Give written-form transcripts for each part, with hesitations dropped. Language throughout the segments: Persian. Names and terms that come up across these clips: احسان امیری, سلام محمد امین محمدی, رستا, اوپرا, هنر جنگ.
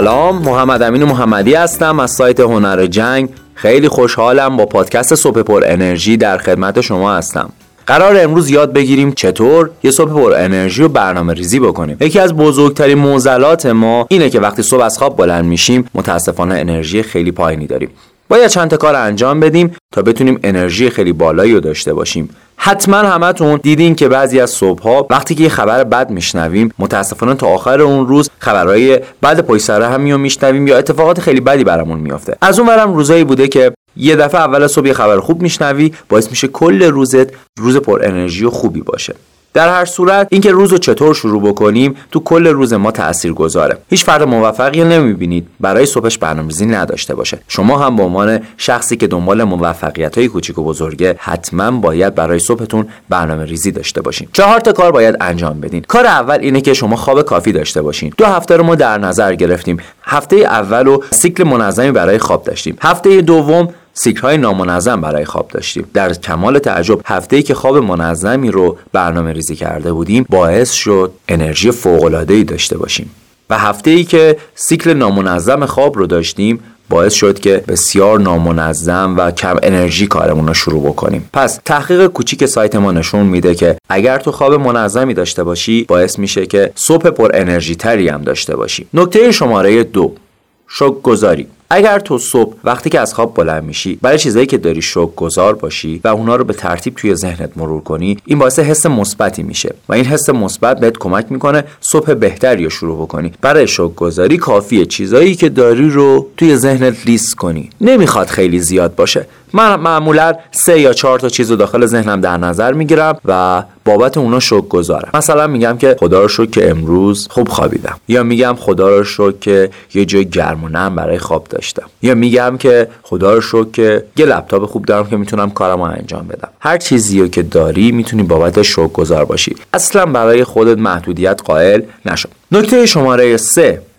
سلام، محمد امین محمدی هستم از سایت هنر جنگ. خیلی خوشحالم با پادکست صبح پر انرژی در خدمت شما هستم. قرار امروز یاد بگیریم چطور یه صبح پر انرژی رو برنامه ریزی بکنیم. یکی از بزرگترین معضلات ما اینه که وقتی صبح از خواب بلند میشیم متاسفانه انرژی خیلی پایینی داریم. باید چند تا کار انجام بدیم تا بتونیم انرژی خیلی بالایی رو داشته باشیم. حتما همتون دیدین که بعضی از صبح‌ها وقتی که یه خبر بد میشنویم متاسفانه تا آخر اون روز خبرهای بد پشت سر هم میشنویم یا اتفاقات خیلی بدی برامون میافته. از اون ورم روزایی بوده که یه دفعه اول صبح یه خبر خوب میشنوی، باعث میشه کل روزت روز پر انرژی و خوبی باشه. در هر صورت اینکه روزو چطور شروع بکنیم تو کل روز ما تاثیرگذاره. هیچ فرد موفقی نمیبینید برای صبحش برنامه‌ریزی نداشته باشه. شما هم به عنوان شخصی که دنبال موفقیت‌های کوچیک و بزرگه حتما باید برای صبحتون برنامه‌ریزی داشته باشین. 4 تا کار باید انجام بدین. کار اول اینه که شما خواب کافی داشته باشین. 2 هفته رو ما در نظر گرفتیم. هفته اول رو سیکل منظمی برای خواب داشتیم. هفته دوم سیکل‌های نامنظم برای خواب داشتیم. در کمال تعجب هفته‌ای که خواب منظمی رو برنامه‌ریزی کرده بودیم باعث شد انرژی فوق‌العاده‌ای داشته باشیم و هفته‌ای که سیکل نامنظم خواب رو داشتیم باعث شد که بسیار نامنظم و کم انرژی کارمون رو شروع بکنیم. پس تحقیق کوچیک سایت ما نشون میده که اگر تو خواب منظمی داشته باشی باعث میشه که صبح پر انرژی تری هم داشته باشی. نکته شماره 2، شکرگزاری. اگر تو صبح وقتی که از خواب بلند میشی برای چیزایی که داری شکرگزار باشی و اونا رو به ترتیب توی ذهنت مرور کنی، این باعث حس مثبتی میشه و این حس مثبت بهت کمک میکنه صبح بهتری رو شروع بکنی. برای شکرگزاری کافیه چیزایی که داری رو توی ذهنت لیست کنی. نمیخواد خیلی زیاد باشه. من معمولا 3 یا 4 تا چیز رو داخل ذهنم در نظر میگیرم و بابت اونا شکرگزارم. مثلا میگم که خدا رو شکر که امروز خوب خوابیدم، یا میگم خدا رو شکر که یه جای گرم و نرم برای خواب داشتم، یا میگم که خدا رو شکر که یه لپتاپ خوب دارم که میتونم کارمو انجام بدم. هر چیزی رو که داری میتونی بابت شکرگزار باشی. اصلا برای خودت محدودیت قائل نشو. نکته شماره 3،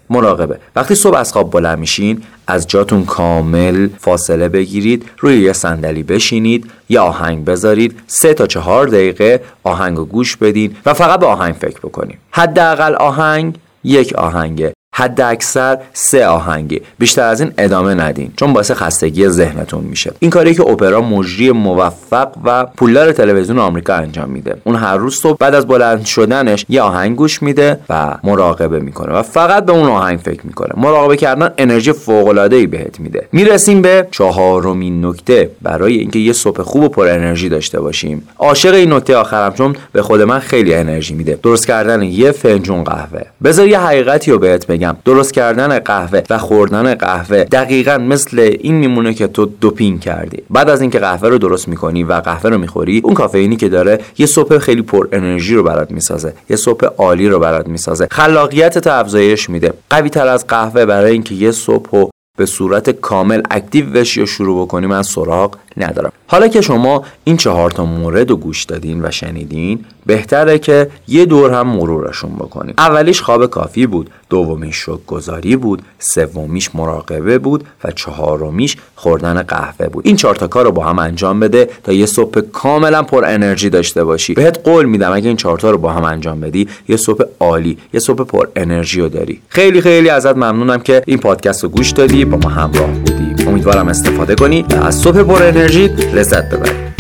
مراقبه. وقتی صبح از خواب بلند میشین از جاتون کامل فاصله بگیرید، روی یه صندلی بشینید، یه آهنگ بذارید، 3 تا 4 دقیقه آهنگ رو گوش بدین و فقط به آهنگ فکر بکنید. حداقل آهنگ 1 آهنگه، حد اکثر 3 آهنگه. بیشتر از این ادامه ندین چون باعث خستگی ذهنتون میشه. این کاری که اوپرا، مجری موفق و پولدار تلویزیون آمریکا، انجام میده. اون هر روز صبح بعد از بلند شدنش یه آهنگ گوش میده و مراقبه میکنه و فقط به اون آهنگ فکر میکنه. مراقبه کردن انرژی فوق العاده ای بهت میده. میرسیم به 4مین نکته برای اینکه یه صبح خوب و پر انرژی داشته باشیم. عاشق این نکته آخرم چون به خود من خیلی انرژی میده. درست کردن یه فنجون قهوه. بذار یه حقیقتی رو بهت بگم. درست کردن قهوه و خوردن قهوه دقیقاً مثل این میمونه که تو دوپینگ کردی. بعد از اینکه قهوه رو درست میکنی و قهوه رو میخوری، اون کافئینی که داره یه صبح خیلی پر انرژی رو برات میسازه، یه صبح عالی رو برات میسازه، خلاقیتت رو افزایش میده. قوی تر از قهوه برای اینکه یه صبح به صورت کامل اکتیو بشی و شروع بکنی من سراغ ندارم. حالا که شما این 4 تا مورد رو گوش دادین و شنیدین، بهتره که یه دور هم مرورشون بکنیم. اولیش خواب کافی بود، دومیش شکرگزاری بود، سومیش مراقبه بود و 4میش خوردن قهوه بود. این 4 تا کار رو با هم انجام بده تا یه صبح کاملا پر انرژی داشته باشی. بهت قول میدم اگه این 4 تا رو با هم انجام بدی یه صبح عالی، یه صبح پر انرژی رو داری. خیلی خیلی ازت ممنونم که این پادکست رو گوش دادی، با ما همراه بودی. امیدوارم استفاده کنی و از صبح پر انرژی لذت ببری.